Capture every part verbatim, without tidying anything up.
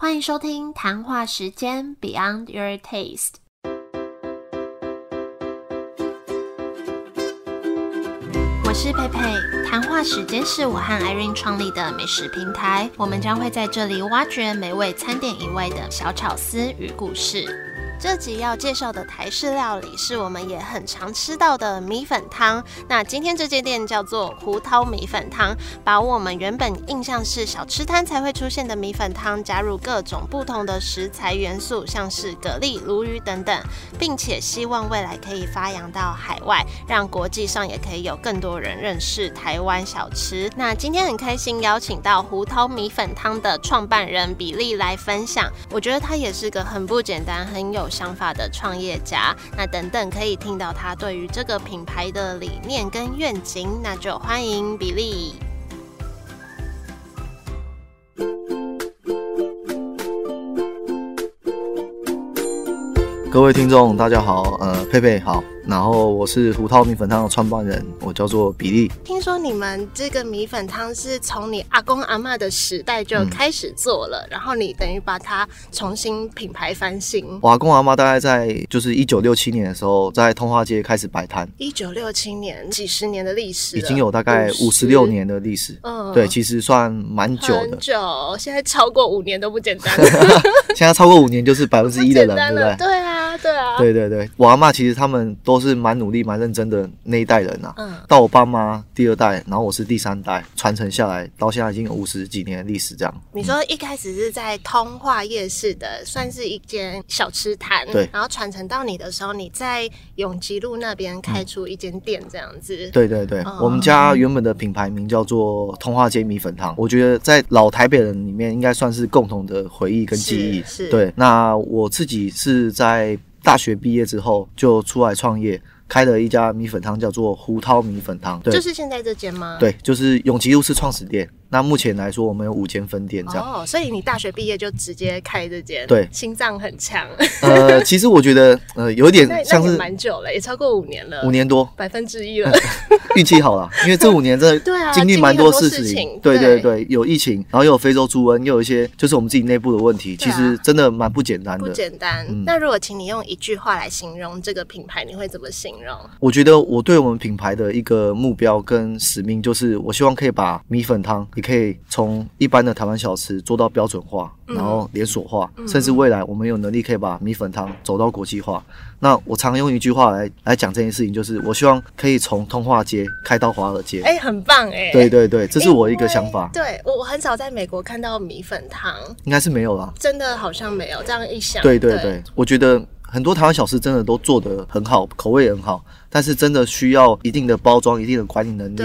欢迎收听谈话时间 Beyond Your Taste。 我是佩佩，谈话时间是我和 Irene 创立的美食平台，我们将会在这里挖掘美味餐点以外的小巧思与故事。这集要介绍的台式料理是我们也很常吃到的米粉汤。那今天这间店叫做胡涛米粉汤，把我们原本印象是小吃摊才会出现的米粉汤加入各种不同的食材元素，像是蛤蜊、鲈鱼等等，并且希望未来可以发扬到海外，让国际上也可以有更多人认识台湾小吃。那今天很开心邀请到胡涛米粉汤的创办人比利来分享，我觉得他也是个很不简单、很有想法的创业家，那等等可以听到他对于这个品牌的理念跟愿景，那就欢迎比利。各位听众大家好，呃，佩佩好，然后我是胡涛米粉汤的创办人，我叫做比利。听说你们这个米粉汤是从你阿公阿嬷的时代就开始做了、嗯、然后你等于把它重新品牌翻新。我阿公阿嬷大概在就是一九六七年的时候在通化街开始摆摊。一九六七年，几十年的历史了，已经有大概五十六年的历史、嗯、对，其实算蛮久的，很久，现在超过五年都不简单现在超过五年就是 百分之一 的人，对不对？对啊对啊对对对，我阿嬷其实他们都都是蛮努力蛮认真的那一代人啊、嗯、到我爸妈第二代，然后我是第三代，传承下来到现在已经有五十几年的历史这样。你说一开始是在通化夜市的算是一间小吃摊，对，然后传承到你的时候你在永吉路那边开出一间店这样子、嗯、对对对、嗯、我们家原本的品牌名叫做通化街米粉汤，我觉得在老台北人里面应该算是共同的回忆跟记忆。是是，对，那我自己是在大学毕业之后就出来创业，开了一家米粉汤叫做胡涛米粉汤。对，就是现在这间吗？对，就是永吉路是创始店，那目前来说我们有五间分店这样。哦，所以你大学毕业就直接开这间。对，心脏很强呃，其实我觉得呃，有点像是那也蛮久了，也超过五年了，五年多，百分之一了运气好了，因为这五年真的经历蛮多事情， 对,、啊、多事情 对, 对对对，有疫情，然后又有非洲猪瘟，又有一些就是我们自己内部的问题、啊、其实真的蛮不简单的，不简单、嗯、那如果请你用一句话来形容这个品牌你会怎么形容？我觉得我对我们品牌的一个目标跟使命就是我希望可以把米粉汤也可以从一般的台湾小吃做到标准化，然后连锁化、嗯、甚至未来我们有能力可以把米粉汤走到国际化。那我常用一句话来来讲这件事情，就是我希望可以从通化街开到华尔街。哎、欸，很棒。哎、欸，对对对，这是我一个想法。对，我很少在美国看到米粉汤，应该是没有啦，真的好像没有，这样一想，对对 对, 对，我觉得很多台湾小吃真的都做得很好，口味很好，但是真的需要一定的包装，一定的管理能力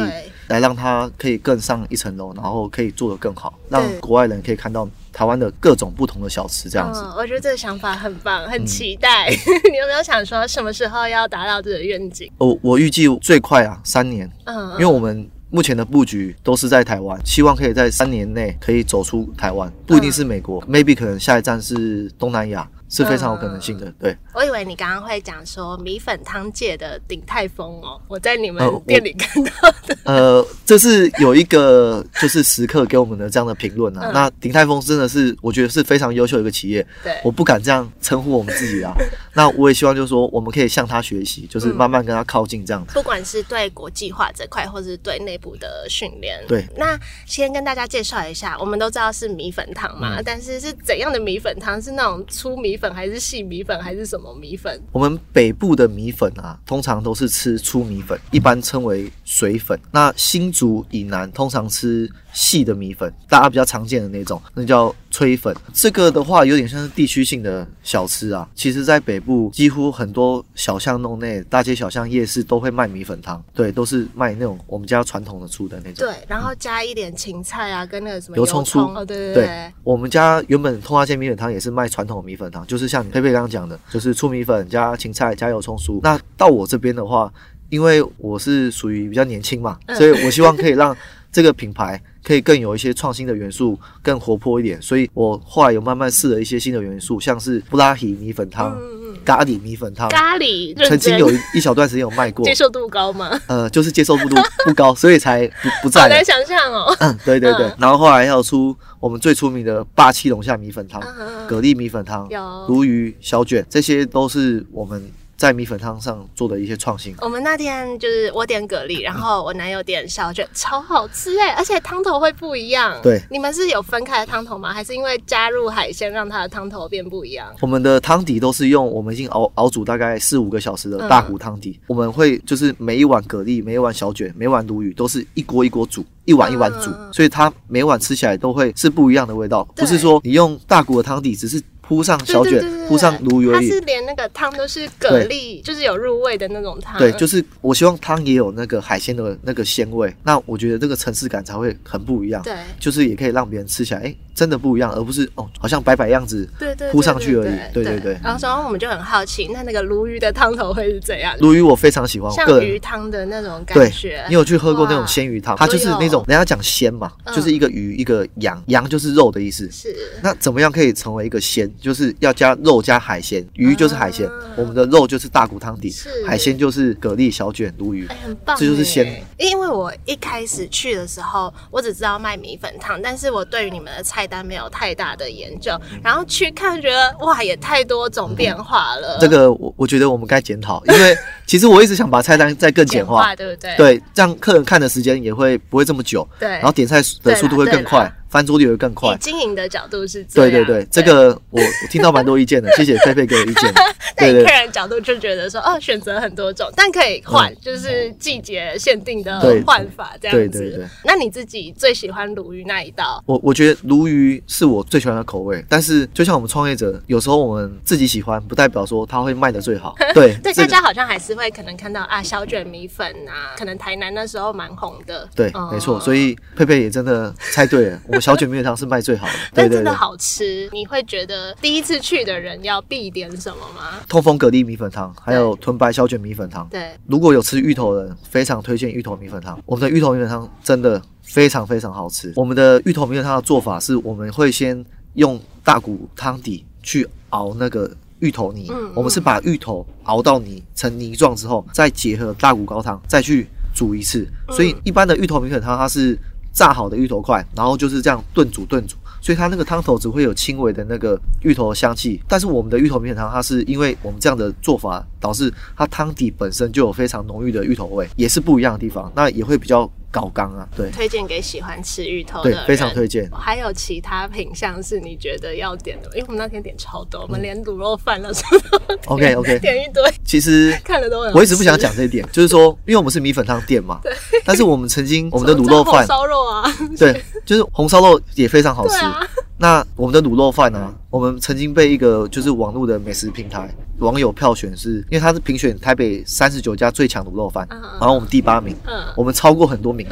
来让它可以更上一层楼，然后可以做得更好，让国外人可以看到台湾的各种不同的小吃这样子、嗯、我觉得这个想法很棒，很期待、嗯、你有没有想说什么时候要达到这个愿景？我我预计最快啊三年、嗯、因为我们目前的布局都是在台湾，希望可以在三年内可以走出台湾，不一定是美国、嗯、maybe 可能下一站是东南亚，是非常有可能性的、嗯、对。我以为你刚刚会讲说米粉汤界的鼎泰丰哦，我在你们店里看到的呃, 呃，这是有一个就是食客给我们的这样的评论啊、嗯、那鼎泰丰真的是我觉得是非常优秀的一个企业，对，我不敢这样称呼我们自己啊那我也希望就是说我们可以向他学习，就是慢慢跟他靠近这样、嗯、不管是对国际化这块或是对内部的训练。对，那先跟大家介绍一下，我们都知道是米粉汤嘛、嗯、但是是怎样的米粉汤？是那种粗米粉还是细米粉还是什么米粉？我们北部的米粉啊通常都是吃粗米粉，一般称为水粉，那新竹以南通常吃细的米粉，大家比较常见的那种，那叫炊粉。这个的话有点像是地区性的小吃啊，其实在北部几乎很多小巷弄内，大街小巷夜市都会卖米粉汤，对，都是卖那种我们家传统的粗的那种，对，然后加一点芹菜啊跟那个什么油葱酥、哦、对对 对, 对，我们家原本通化街米粉汤也是卖传统的米粉汤，就是像你佩佩刚刚讲的，就是粗米粉加芹菜加油葱酥。那到我这边的话，因为我是属于比较年轻嘛、嗯、所以我希望可以让这个品牌可以更有一些创新的元素，更活泼一点，所以我后来有慢慢试了一些新的元素，像是布拉提米粉汤、嗯嗯、咖喱米粉汤，咖喱曾经有一小段时间有卖过。接受度高吗？呃，就是接受度不高，所以才 不, 不在。好难想象哦。嗯，对对对。嗯、然后后来还有出我们最出名的霸气龙虾米粉汤、嗯、蛤蜊米粉汤、鲈鱼小卷，这些都是我们在米粉汤上做的一些创新。我们那天就是我点蛤蜊，然后我男友点小卷，超好吃哎、欸！而且汤头会不一样。对，你们是有分开的汤头吗？还是因为加入海鲜让它的汤头变不一样？我们的汤底都是用我们已经 熬, 熬煮大概四五个小时的大骨汤底、嗯，我们会就是每一碗蛤蜊、每一碗小卷、每一碗鲈鱼都是一锅一锅煮。一碗一碗煮、嗯、所以它每碗吃起来都会是不一样的味道，不是说你用大骨的汤底只是铺上小卷铺上鲈鱼而已，它是连那个汤都是蛤蜊就是有入味的那种汤。对，就是我希望汤也有那个海鲜的那个鲜味，那我觉得这个层次感才会很不一样。对，就是也可以让别人吃起来、欸、真的不一样，而不是哦好像摆摆样子铺上去而已。对对 对, 對, 對, 對, 對, 對, 對。然后所以我们就很好奇，那那个鲈鱼的汤头会是怎样？鲈鱼我非常喜欢，像鱼汤的那种感觉。对，你有去喝过那种鲜鱼汤？它就是那种人家讲鲜嘛、嗯、就是一个鱼一个羊，羊就是肉的意思。是，那怎么样可以成为一个鲜？就是要加肉加海鲜，鱼就是海鲜、嗯、我们的肉就是大骨汤底，海鲜就是蛤蜊小卷鲈鱼、欸、很棒，这就是鲜。因为我一开始去的时候我只知道卖米粉汤，但是我对于你们的菜单没有太大的研究，然后去看觉得哇也太多种变化了、嗯、这个 我, 我觉得我们该检讨，因为其实我一直想把菜单再更简化, 简化对不对？对，让客人看的时间也会不会这么久，对，然后点菜的速度会更快，翻桌率会更快。以经营的角度是这样。对对 对, 对，这个 我, 我听到蛮多意见的，谢谢佩佩给我意见。那以客人角度就觉得说哦选择很多种，但可以换、嗯、就是季节限定的换法这样子。对对 对, 对。那你自己最喜欢鲈鱼那一道？我我觉得鲈鱼是我最喜欢的口味，但是就像我们创业者，有时候我们自己喜欢不代表说它会卖的最好。对对，大家好像还是会可能看到啊小卷米粉啊，可能台南那时候蛮红的。对、嗯、没错，所以佩佩也真的猜对了。我小卷米粉汤是卖最好的，但真的好吃。你会觉得第一次去的人要必点什么吗？痛风蛤蜊米粉汤，还有豚白小卷米粉汤。对，如果有吃芋头的人，非常推荐芋头米粉汤。我们的芋头米粉汤真的非常非常好吃。我们的芋头米粉汤的做法是，我们会先用大骨汤底去熬那个芋头泥，嗯嗯，我们是把芋头熬到泥成泥状之后，再结合大骨高汤再去煮一次。所以一般的芋头米粉汤它是炸好的芋头块，然后就是这样炖煮炖煮，所以它那个汤头只会有轻微的那个芋头香气。但是我们的芋头米粉汤，它是因为我们这样的做法，导致它汤底本身就有非常浓郁的芋头味，也是不一样的地方，那也会比较高纲啊。对，推荐给喜欢吃芋头的人。对，非常推荐。还有其他品项是你觉得要点的？因为我们那天点超多，嗯、我们连卤肉饭了什么都 OK OK 点一堆。其实看了都很好吃。我一直不想讲这一点，就是说，因为我们是米粉汤店嘛，对。但是我们曾经我们的卤肉饭、红烧肉啊，对，就是红烧肉也非常好吃。啊、那我们的卤肉饭呢、啊嗯？我们曾经被一个就是网络的美食平台网友票选是，因为它是评选台北三十九家最强卤肉饭、嗯，然后我们第八名，嗯、我们超过很多名。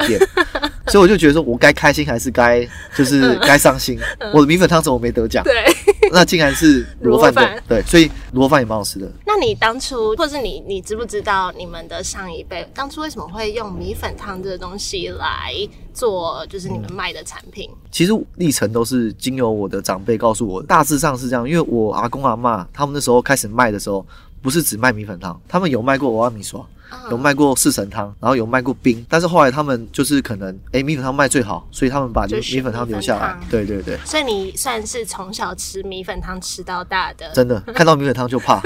所以我就觉得说我该开心还是该就是该伤心、嗯嗯、我的米粉汤怎么没得奖？对，那竟然是卤肉饭。 对, 對，所以卤肉饭也蛮好吃的。那你当初或是你你知不知道你们的上一辈当初为什么会用米粉汤这个东西来做就是你们卖的产品？嗯、其实历程都是经由我的长辈告诉我，大致上是这样。因为我阿公阿嬤他们那时候开始卖的时候，不是只卖米粉汤，他们有卖过蚵仔米刷，有卖过四神汤，然后有卖过冰，但是后来他们就是可能哎米粉汤卖最好，所以他们把米粉汤留下来。对对对，所以你算是从小吃米粉汤吃到大的。真的看到米粉汤就怕。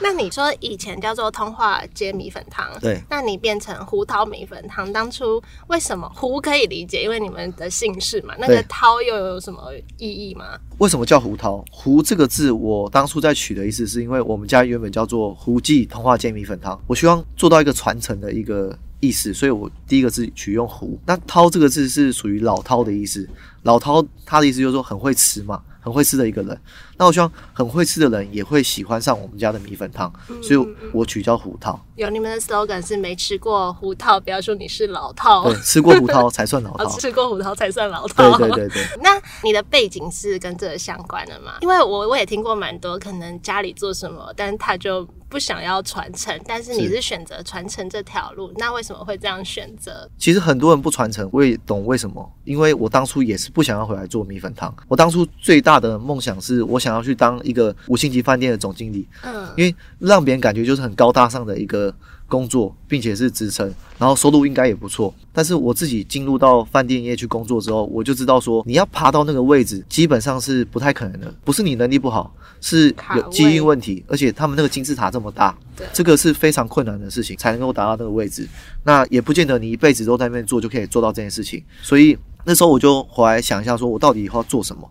那你说以前叫做通化街米粉汤，对，那你变成胡涛米粉汤，当初为什么胡可以理解，因为你们的姓氏嘛，那个涛又有什么意义吗？为什么叫胡涛？胡这个字我当初在取的意思是因为我们家原本叫做胡记通化街米粉汤，我希望做到一个传承的一个意思，所以我第一个字取用胡。那饕这个字是属于老饕的意思，老饕他的意思就是说很会吃嘛，很会吃的一个人。那我希望很会吃的人也会喜欢上我们家的米粉汤，所以我取叫胡饕。有你们的 slogan 是没吃过胡饕不要说你是老饕。对，吃过胡饕才算老饕。、哦、吃过胡饕才算老饕。对对对对。那你的背景是跟这个相关的吗？因为我我也听过蛮多可能家里做什么但他就不想要传承，但是你是选择传承这条路，那为什么会这样选择？其实很多人不传承，我也懂为什么，因为我当初也是不想要回来做米粉汤。我当初最大大的梦想是我想要去当一个五星级饭店的总经理，嗯，因为让别人感觉就是很高大上的一个工作，并且是职称，然后收入应该也不错。但是我自己进入到饭店业去工作之后，我就知道说你要爬到那个位置基本上是不太可能的，不是你能力不好，是有基因问题，而且他们那个金字塔这么大，这个是非常困难的事情才能够达到那个位置，那也不见得你一辈子都在那边做就可以做到这件事情。所以那时候我就回来想一下说我到底以后要做什么，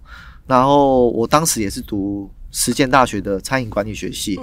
然后我当时也是读实践大学的餐饮管理学系，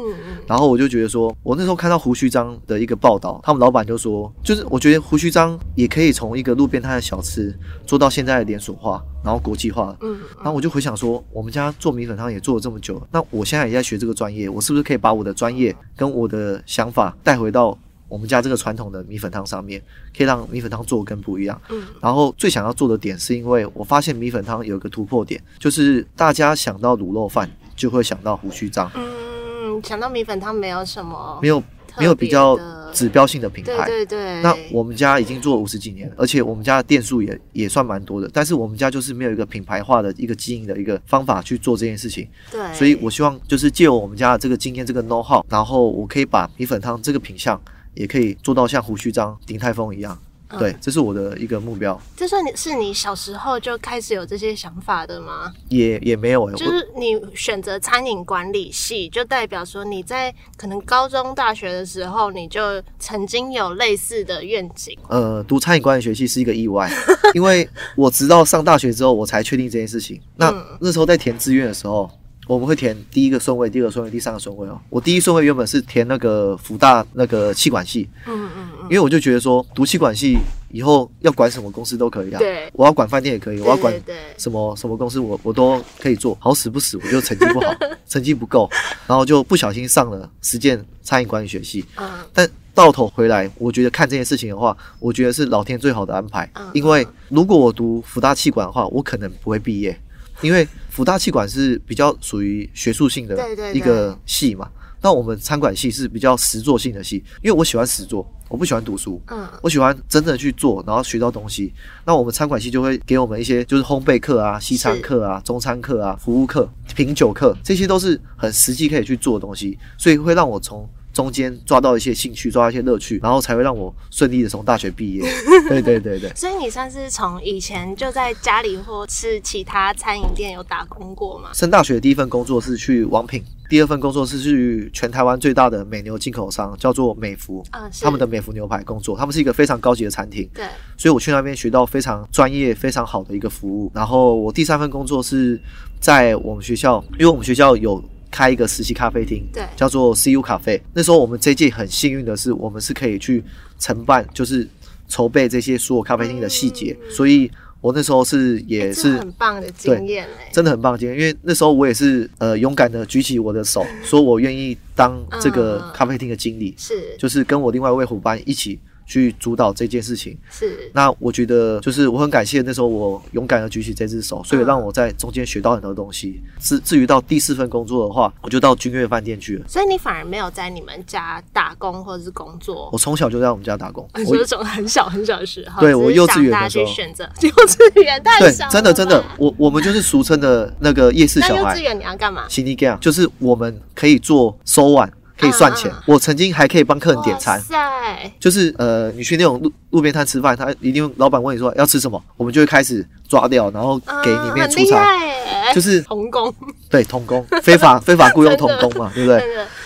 然后我就觉得说我那时候看到胡须章的一个报道，他们老板就说就是我觉得胡须章也可以从一个路边摊的小吃做到现在的连锁化然后国际化，然后我就回想说我们家做米粉汤也做了这么久，那我现在也在学这个专业，我是不是可以把我的专业跟我的想法带回到我们家这个传统的米粉汤上面，可以让米粉汤做得更不一样。嗯，然后最想要做的点是因为我发现米粉汤有一个突破点，就是大家想到卤肉饭就会想到胡须章，嗯，想到米粉汤没有什么没有没有比较指标性的品牌，对对对。那我们家已经做了五十几年了，而且我们家的店数也也算蛮多的，但是我们家就是没有一个品牌化的一个经营的一个方法去做这件事情。对，所以我希望就是借由我们家的这个经验这个 know how， 然后我可以把米粉汤这个品项也可以做到像胡须章、鼎泰丰一样。对，这是我的一个目标。嗯，这算是你小时候就开始有这些想法的吗？也也没有，欸，就是你选择餐饮管理系就代表说你在可能高中大学的时候你就曾经有类似的愿景。呃，读餐饮管理学系是一个意外因为我直到上大学之后我才确定这件事情。那，嗯，那时候在填志愿的时候我们会填第一个顺位、第二个顺位、第三个顺位哦。我第一顺位原本是填那个福大那个企管系，嗯嗯嗯，因为我就觉得说读企管系以后要管什么公司都可以啊，对，我要管饭店也可以，对对对，我要管什么什么公司我我都可以做，好死不死我就成绩不好，成绩不够，然后就不小心上了实践餐饮管理学系，嗯，但到头回来我觉得看这件事情的话我觉得是老天最好的安排，嗯，因为如果我读福大企管的话我可能不会毕业，因为辅大企管是比较属于学术性的一个系嘛，那我们餐管系是比较实作性的系，因为我喜欢实作，我不喜欢读书，嗯，我喜欢真的去做然后学到东西。那我们餐馆系就会给我们一些就是烘焙课啊、西餐课啊、中餐课啊、服务课、品酒课，这些都是很实际可以去做的东西，所以会让我从中间抓到一些兴趣，抓到一些乐趣，然后才会让我顺利的从大学毕业对对对对。所以你算是从以前就在家里或是其他餐饮店有打工过吗？升大学的第一份工作是去王品，第二份工作是去全台湾最大的美牛进口商叫做美孚，嗯，他们的美孚牛排工作，他们是一个非常高级的餐厅，对，所以我去那边学到非常专业非常好的一个服务。然后我第三份工作是在我们学校，因为我们学校有开一个实习咖啡厅，对，叫做 C U Cafe。 那时候我们这一届很幸运的是我们是可以去承办就是筹备这些所有咖啡厅的细节，嗯，所以我那时候是也是，欸，这很棒的经验，欸，真的很棒的经验，因为那时候我也是呃勇敢的举起我的手说我愿意当这个咖啡厅的经理，嗯，是，就是跟我另外一位伙伴一起去主导这件事情。是，那我觉得就是我很感谢那时候我勇敢的举起这只手，所以让我在中间学到很多东西。至至于到第四份工作的话我就到君悦饭店去了。所以你反而没有在你们家打工或者是工作？我从小就在我们家打工，我就是从很小很小的时候，对，我幼稚园的时候选择幼稚园太小了，对，真的真的我我们就是俗称的那个夜市小孩。那幼稚园你要干嘛？行李干，就是我们可以做收碗，可以算钱，啊，我曾经还可以帮客人点餐，就是呃，你去那种路路边摊吃饭，他一定老板问你说要吃什么，我们就会开始抓掉，然后给里面出差，啊，就是童工，对，童工，非法非法雇佣童工嘛，对不对？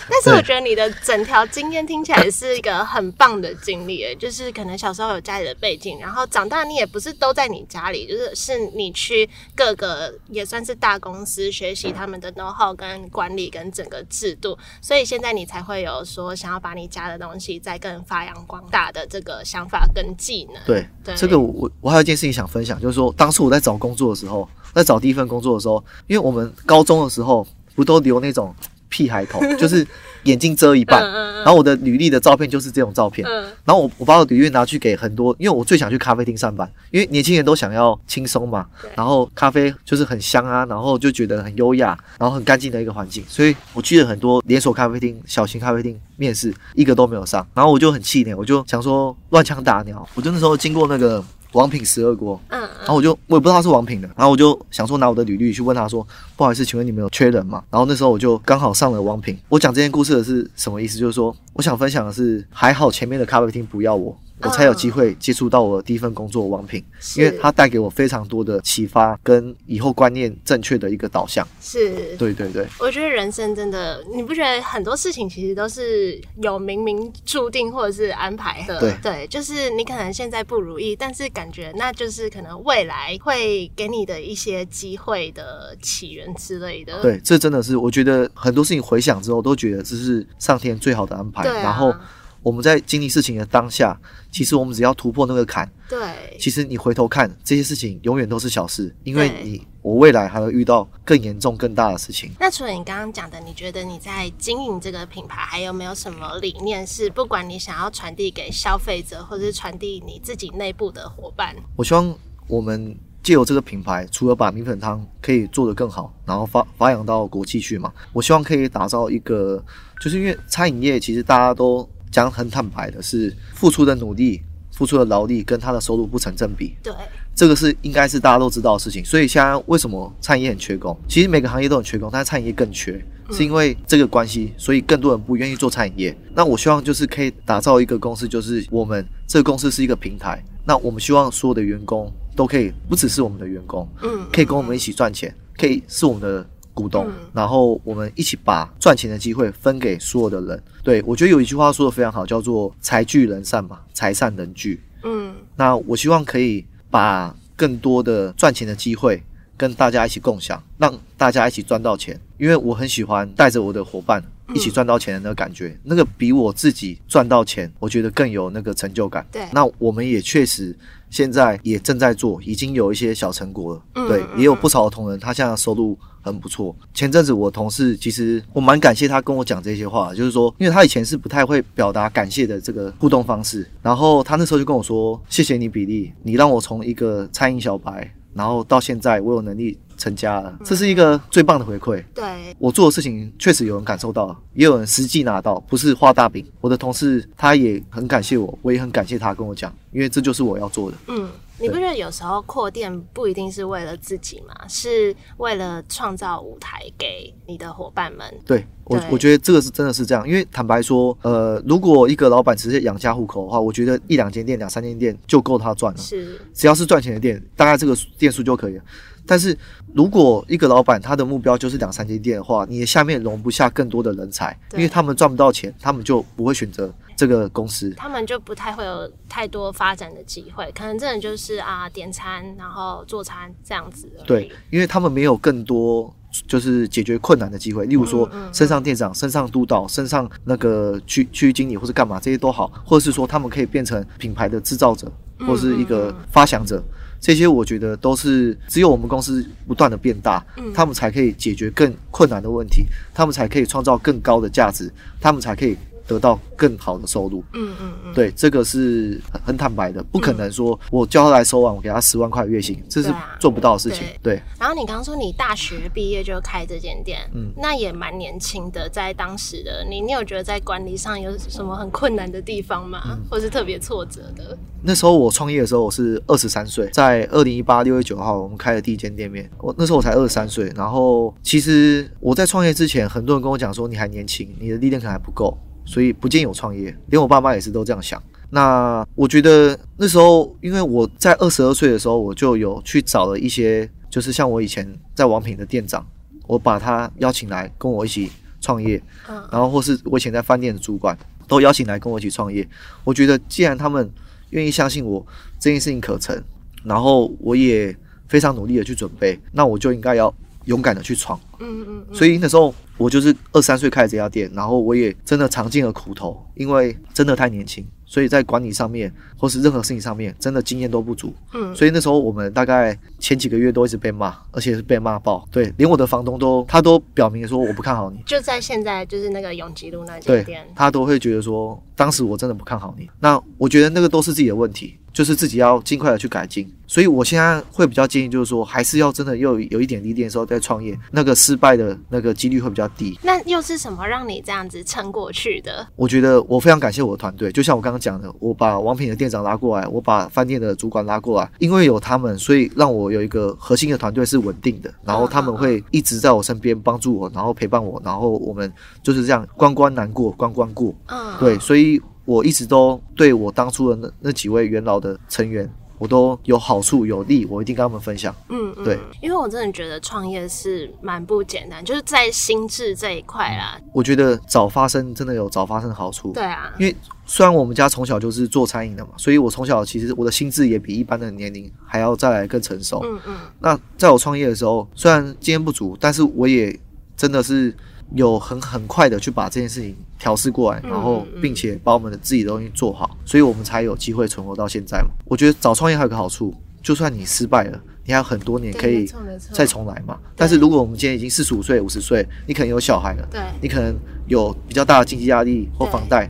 但是我觉得你的整条经验听起来是一个很棒的经历，欸，就是可能小时候有家里的背景，然后长大你也不是都在你家里，就是是你去各个也算是大公司学习他们的 know how 跟管理跟整个制度，所以现在你你才会有说想要把你家的东西再更发扬光大的这个想法跟技能。 对， 对，这个我我还有一件事情想分享，就是说当初我在找工作的时候，在找第一份工作的时候，因为我们高中的时候不都留那种屁孩头就是眼睛遮一半然后我的履历的照片就是这种照片，然后我我把我履历拿去给很多，因为我最想去咖啡厅上班，因为年轻人都想要轻松嘛，然后咖啡就是很香啊，然后就觉得很优雅，然后很干净的一个环境，所以我去了很多连锁咖啡厅、小型咖啡厅面试，一个都没有上，然后我就很气馁，我就想说乱枪打鸟。我就那时候经过那个王品十二锅，嗯，然后我就我也不知道他是王品的，然后我就想说拿我的履历去问他说，不好意思，请问你们有缺人吗？然后那时候我就刚好上了王品。我讲这件故事的是什么意思？就是说我想分享的是，还好前面的咖啡厅不要我，我才有机会接触到我的第一份工作王品，因为它带给我非常多的启发跟以后观念正确的一个导向。是，对对对，我觉得人生真的，你不觉得很多事情其实都是有冥冥注定或者是安排的？对对，就是你可能现在不如意，但是感觉那就是可能未来会给你的一些机会的起源之类的。对，这真的是我觉得很多事情回想之后都觉得这是上天最好的安排。对啊，然后我们在经历事情的当下，其实我们只要突破那个坎，对，其实你回头看这些事情永远都是小事，因为你我未来还会遇到更严重更大的事情。那除了你刚刚讲的，你觉得你在经营这个品牌还有没有什么理念是不管你想要传递给消费者或是传递你自己内部的伙伴？我希望我们借由这个品牌，除了把米粉汤可以做得更好，然后发发扬到国际去嘛，我希望可以打造一个，就是因为餐饮业其实大家都讲很坦白的是，付出的努力、付出的劳力跟他的收入不成正比。对，这个是应该是大家都知道的事情。所以现在为什么餐饮业很缺工？其实每个行业都很缺工，但是餐饮业更缺，是因为这个关系，所以更多人不愿意做餐饮业。那我希望就是可以打造一个公司，就是我们这个公司是一个平台，那我们希望所有的员工都可以，不只是我们的员工，嗯，可以跟我们一起赚钱，可以是我们的股东，嗯，然后我们一起把赚钱的机会分给所有的人。对，我觉得有一句话说的非常好，叫做财聚人散嘛，财散人聚。嗯，那我希望可以把更多的赚钱的机会跟大家一起共享，让大家一起赚到钱，因为我很喜欢带着我的伙伴一起赚到钱的那个感觉，嗯，那个比我自己赚到钱我觉得更有那个成就感。对，那我们也确实现在也正在做，已经有一些小成果了。嗯，对，嗯，也有不少的同仁他现在收入很不错。前阵子我同事，其实我蛮感谢他跟我讲这些话，就是说因为他以前是不太会表达感谢的这个互动方式，然后他那时候就跟我说，谢谢你比利，你让我从一个餐饮小白然后到现在我有能力成家了，这是一个最棒的回馈。对，我做的事情确实有人感受到，也有人实际拿到，不是画大饼。我的同事他也很感谢我，我也很感谢他跟我讲，因为这就是我要做的。嗯，你不觉得有时候扩店不一定是为了自己吗？是为了创造舞台给你的伙伴们。对，我我觉得这个是真的是这样，因为坦白说，呃，如果一个老板只是养家糊口的话，我觉得一两间店、两三间店就够他赚了。是，只要是赚钱的店，大概这个店数就可以了。但是如果一个老板他的目标就是两三间店的话，你的下面容不下更多的人才，因为他们赚不到钱，他们就不会选择这个公司，他们就不太会有太多发展的机会，可能真的就是啊点餐然后做餐这样子而已。对，因为他们没有更多就是解决困难的机会，例如说升上店长、升上督导、升上那个区区域经理或是干嘛，这些都好，或者是说他们可以变成品牌的制造者或是一个发想者。这些我觉得都是只有我们公司不断的变大，嗯，他们才可以解决更困难的问题，他们才可以创造更高的价值，他们才可以得到更好的收入。嗯嗯嗯，对，这个是很坦白的，不可能说我叫他来收碗，我给他十万块月薪，这是做不到的事情。对，啊，对。然后你刚刚说你大学毕业就开这间店，嗯，那也蛮年轻的，在当时的你，你有觉得在管理上有什么很困难的地方吗？嗯，或是特别挫折的？那时候我创业的时候我是二十三岁，在二零一八年六月九号我们开了第一间店面，我那时候我才二十三岁。然后其实我在创业之前，很多人跟我讲说你还年轻，你的历练可能还不够，所以不建议我创业，连我爸妈也是都这样想。那我觉得那时候因为我在二十二岁的时候，我就有去找了一些，就是像我以前在王品的店长，我把他邀请来跟我一起创业，然后或是我以前在饭店的主管都邀请来跟我一起创业。我觉得既然他们愿意相信我这件事情可成，然后我也非常努力的去准备，那我就应该要勇敢的去闯。嗯嗯嗯，所以那时候我就是二十三岁开这家店，然后我也真的尝尽了苦头，因为真的太年轻，所以在管理上面或是任何事情上面真的经验都不足。嗯，所以那时候我们大概前几个月都一直被骂，而且是被骂爆。对，连我的房东都他都表明说我不看好你，就在现在就是那个永吉路那家店，他都会觉得说当时我真的不看好你。那我觉得那个都是自己的问题，就是自己要尽快的去改进。所以我现在会比较建议就是说，还是要真的又有一点历练的时候再创业，那个失败的那个几率会比较低。那又是什么让你这样子撑过去的？我觉得我非常感谢我的团队，就像我刚刚讲的，我把王品的店长拉过来，我把饭店的主管拉过来，因为有他们，所以让我有一个核心的团队是稳定的，然后他们会一直在我身边帮助我，然后陪伴我，然后我们就是这样关关难过关关过。嗯，对，所以我一直都对我当初的 那, 那几位元老的成员，我都有好处有利，我一定跟他们分享。嗯，对，因为我真的觉得创业是蛮不简单，就是在心智这一块啦。我觉得早发生真的有早发生的好处。对啊，因为虽然我们家从小就是做餐饮的嘛，所以我从小其实我的心智也比一般的年龄还要再来更成熟。嗯嗯，那在我创业的时候，虽然经验不足，但是我也真的是有很很快的去把这件事情调试过来，然后并且把我们的自己的东西做好，所以我们才有机会存活到现在嘛。我觉得早创业还有个好处，就算你失败了，你还有很多年可以再重来嘛。但是如果我们今天已经四十五岁五十岁，你可能有小孩了，对，你可能有比较大的经济压力或房贷，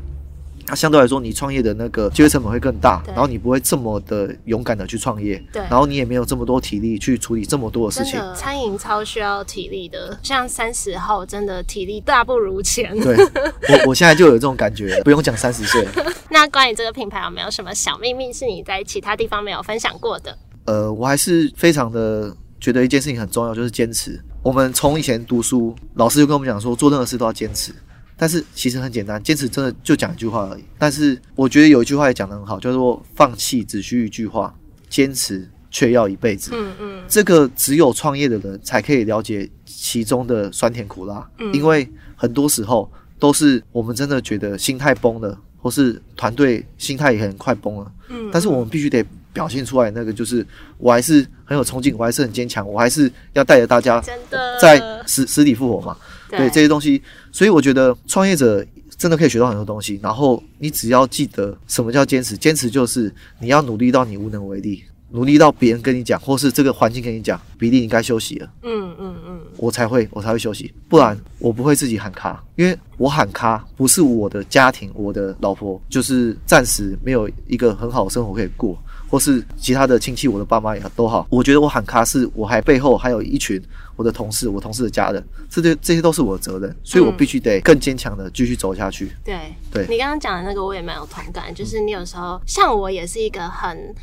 那相对来说你创业的那个机会成本会更大，然后你不会这么的勇敢的去创业，然后你也没有这么多体力去处理这么多的事情。真的，餐饮超需要体力的，像三十号真的体力大不如前。对，我我现在就有这种感觉了，不用讲三十岁。那关于这个品牌有没有什么小秘密是你在其他地方没有分享过的？呃，我还是非常的觉得一件事情很重要，就是坚持。我们从以前读书，老师就跟我们讲说，做任何事都要坚持。但是其实很简单，坚持真的就讲一句话而已。但是我觉得有一句话也讲得很好，叫做放弃只需一句话，坚持却要一辈子。嗯嗯，这个只有创业的人才可以了解其中的酸甜苦辣。嗯，因为很多时候都是我们真的觉得心态崩了，或是团队心态也很快崩了。嗯，但是我们必须得表现出来，那个就是我还是很有冲劲，我还是很坚强，我还是要带着大家在死死里复活嘛。对这些东西，所以我觉得创业者真的可以学到很多东西。然后你只要记得什么叫坚持，坚持就是你要努力到你无能为力，努力到别人跟你讲，或是这个环境跟你讲，比利你该休息了。嗯嗯嗯，我才会我才会休息，不然我不会自己喊卡，因为我喊卡不是我的家庭，我的老婆就是暂时没有一个很好的生活可以过，或是其他的亲戚，我的爸妈也都好。我觉得我喊卡是我还背后还有一群我的同事，我同事的家人，这些这些都是我的责任，所以我必须得更坚强的继续走下去。嗯，对，对你刚刚讲的那个我也蛮有同感，就是你有时候，嗯，像我也是一个很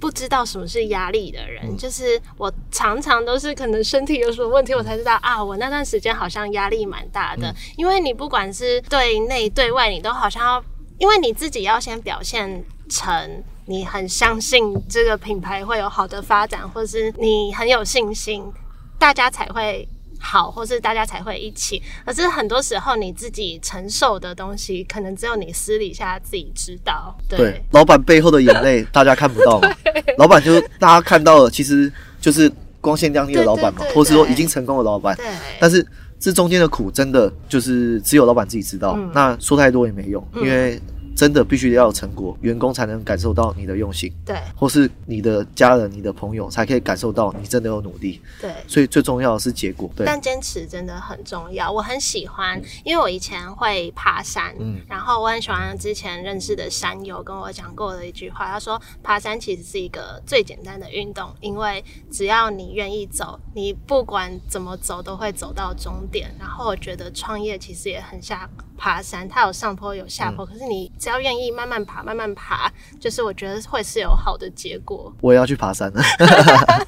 不知道什么是压力的人，嗯，就是我常常都是可能身体有什么问题，我才知道啊，我那段时间好像压力蛮大的。嗯，因为你不管是对内对外，你都好像要，因为你自己要先表现成你很相信这个品牌会有好的发展，或是你很有信心，大家才会好，或是大家才会一起。可是很多时候你自己承受的东西，可能只有你私底下自己知道。 对, 对老板背后的眼泪大家看不到嘛。老板就大家看到了，其实就是光鲜亮丽的老板嘛，对对对对，或是说已经成功的老板，但是这中间的苦真的就是只有老板自己知道。嗯，那说太多也没用。嗯，因为真的必须要有成果，员工才能感受到你的用心，对，或是你的家人你的朋友才可以感受到你真的有努力。对，所以最重要的是结果。对，但坚持真的很重要。我很喜欢，因为我以前会爬山。嗯，然后我很喜欢之前认识的山友跟我讲过的一句话，他说爬山其实是一个最简单的运动，因为只要你愿意走，你不管怎么走都会走到终点。然后我觉得创业其实也很像爬山，它有上坡有下坡。嗯，可是你只要愿意慢慢爬慢慢爬，就是我觉得会是有好的结果。我也要去爬山了。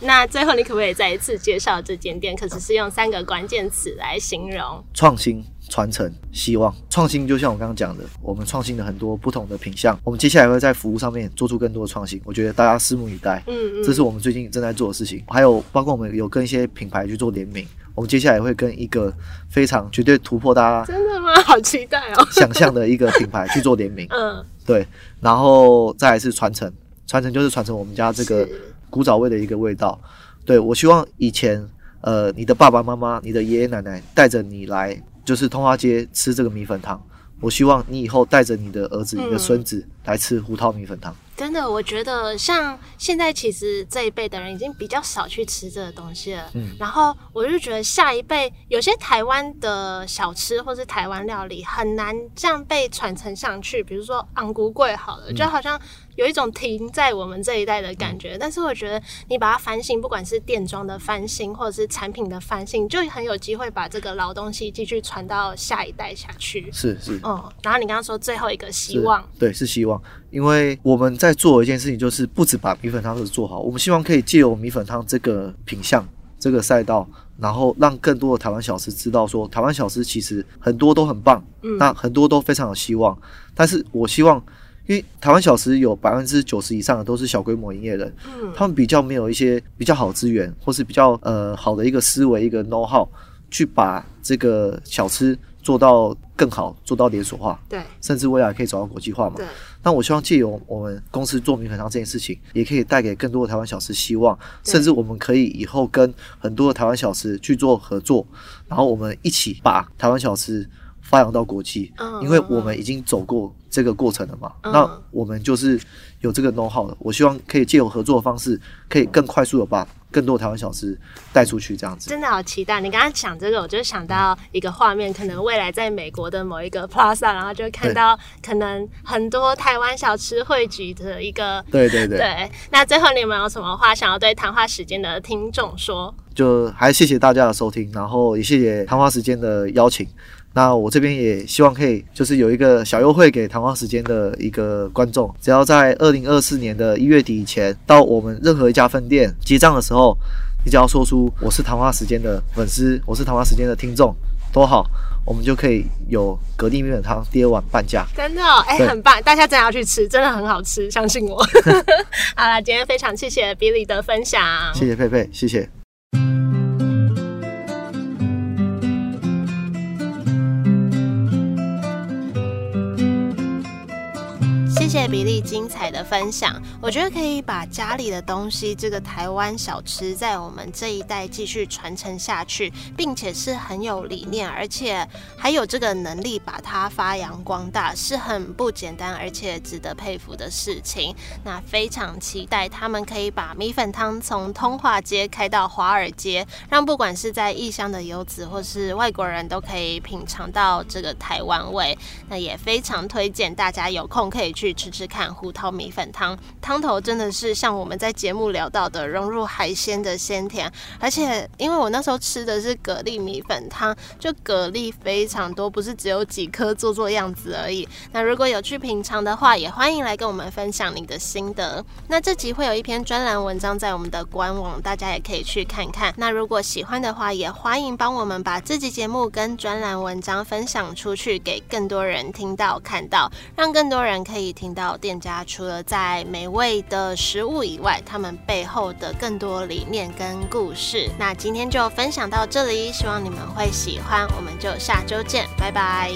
那最后你可不可以再一次介绍这间店，可是是用三个关键词来形容？创新、传承、希望。创新就像我刚刚讲的，我们创新了很多不同的品项，我们接下来会在服务上面做出更多的创新，我觉得大家拭目以待。嗯嗯，这是我们最近正在做的事情。还有包括我们有跟一些品牌去做联名，我们接下来会跟一个非常绝对突破大家，真的吗？好期待哦！想象的一个品牌去做联名。嗯，对，然后再来是传承，传承就是传承我们家这个古早味的一个味道。对，我希望以前呃，你的爸爸妈妈、你的爷爷奶奶带着你来，就是通化街吃这个米粉汤。我希望你以后带着你的儿子、你的孙子来吃胡桃米粉汤。嗯，真的，我觉得像现在其实这一辈的人已经比较少去吃这个东西了。嗯，然后我就觉得下一辈有些台湾的小吃或是台湾料理很难这样被传承上去，比如说昂古粿好了，就好像有一种停在我们这一代的感觉、嗯、但是我觉得你把它翻新，不管是店装的翻新或者是产品的翻新，就很有机会把这个老东西继续传到下一代下去。是是、嗯、然后你刚刚说最后一个希望，对，是希望，因为我们在做一件事情，就是不止把米粉汤做好，我们希望可以借由米粉汤这个品项这个赛道，然后让更多的台湾小吃知道说台湾小吃其实很多都很棒、嗯、那很多都非常有希望。但是我希望，因为台湾小吃有 百分之九十 以上的都是小规模营业人、嗯、他们比较没有一些比较好资源或是比较呃好的一个思维一个 know how 去把这个小吃做到更好，做到连锁化，对，甚至未来可以走到国际化嘛。对，那我希望借由我们公司做米粉汤这件事情，也可以带给更多的台湾小吃希望，甚至我们可以以后跟很多的台湾小吃去做合作，然后我们一起把台湾小吃发扬到国际、嗯、因为我们已经走过这个过程了嘛、嗯、那我们就是有这个 know how 了，我希望可以借由合作的方式，可以更快速的把更多台湾小吃带出去，这样子真的好期待。你刚刚想这个，我就想到一个画面，可能未来在美国的某一个 plaza， 然后就看到可能很多台湾小吃汇聚的一个，对对 对, 對。那最后你们有什么话想要对谈话时间的听众说？就还谢谢大家的收听，然后也谢谢谈话时间的邀请。那我这边也希望可以就是有一个小优惠给谈话时间的一个观众，只要在二零二四年的一月底以前到我们任何一家分店结账的时候，你只要说出我是谈话时间的粉丝，我是谈话时间的听众都好，我们就可以有格力米粉汤第二碗半价，真的哦，哎、欸，很棒，大家真的要去吃，真的很好吃，相信我。好啦，今天非常谢谢 Billy 的分享，谢谢佩佩，谢谢。谢谢比利精彩的分享，我觉得可以把家里的东西，这个台湾小吃在我们这一代继续传承下去，并且是很有理念，而且还有这个能力把它发扬光大，是很不简单而且值得佩服的事情。那非常期待他们可以把米粉汤从通化街开到华尔街，让不管是在异乡的游子或是外国人都可以品尝到这个台湾味。那也非常推荐大家有空可以去吃吃看胡桃米粉汤，汤头真的是像我们在节目聊到的，融入海鲜的鲜甜，而且因为我那时候吃的是蛤蜊米粉汤，就蛤蜊非常多，不是只有几颗做做样子而已。那如果有去品尝的话，也欢迎来跟我们分享你的心得。那这集会有一篇专栏文章在我们的官网，大家也可以去看看。那如果喜欢的话，也欢迎帮我们把这集节目跟专栏文章分享出去，给更多人听到看到，让更多人可以听到店家除了在美味的食物以外，他们背后的更多理念跟故事。那今天就分享到这里，希望你们会喜欢，我们就下周见，拜拜。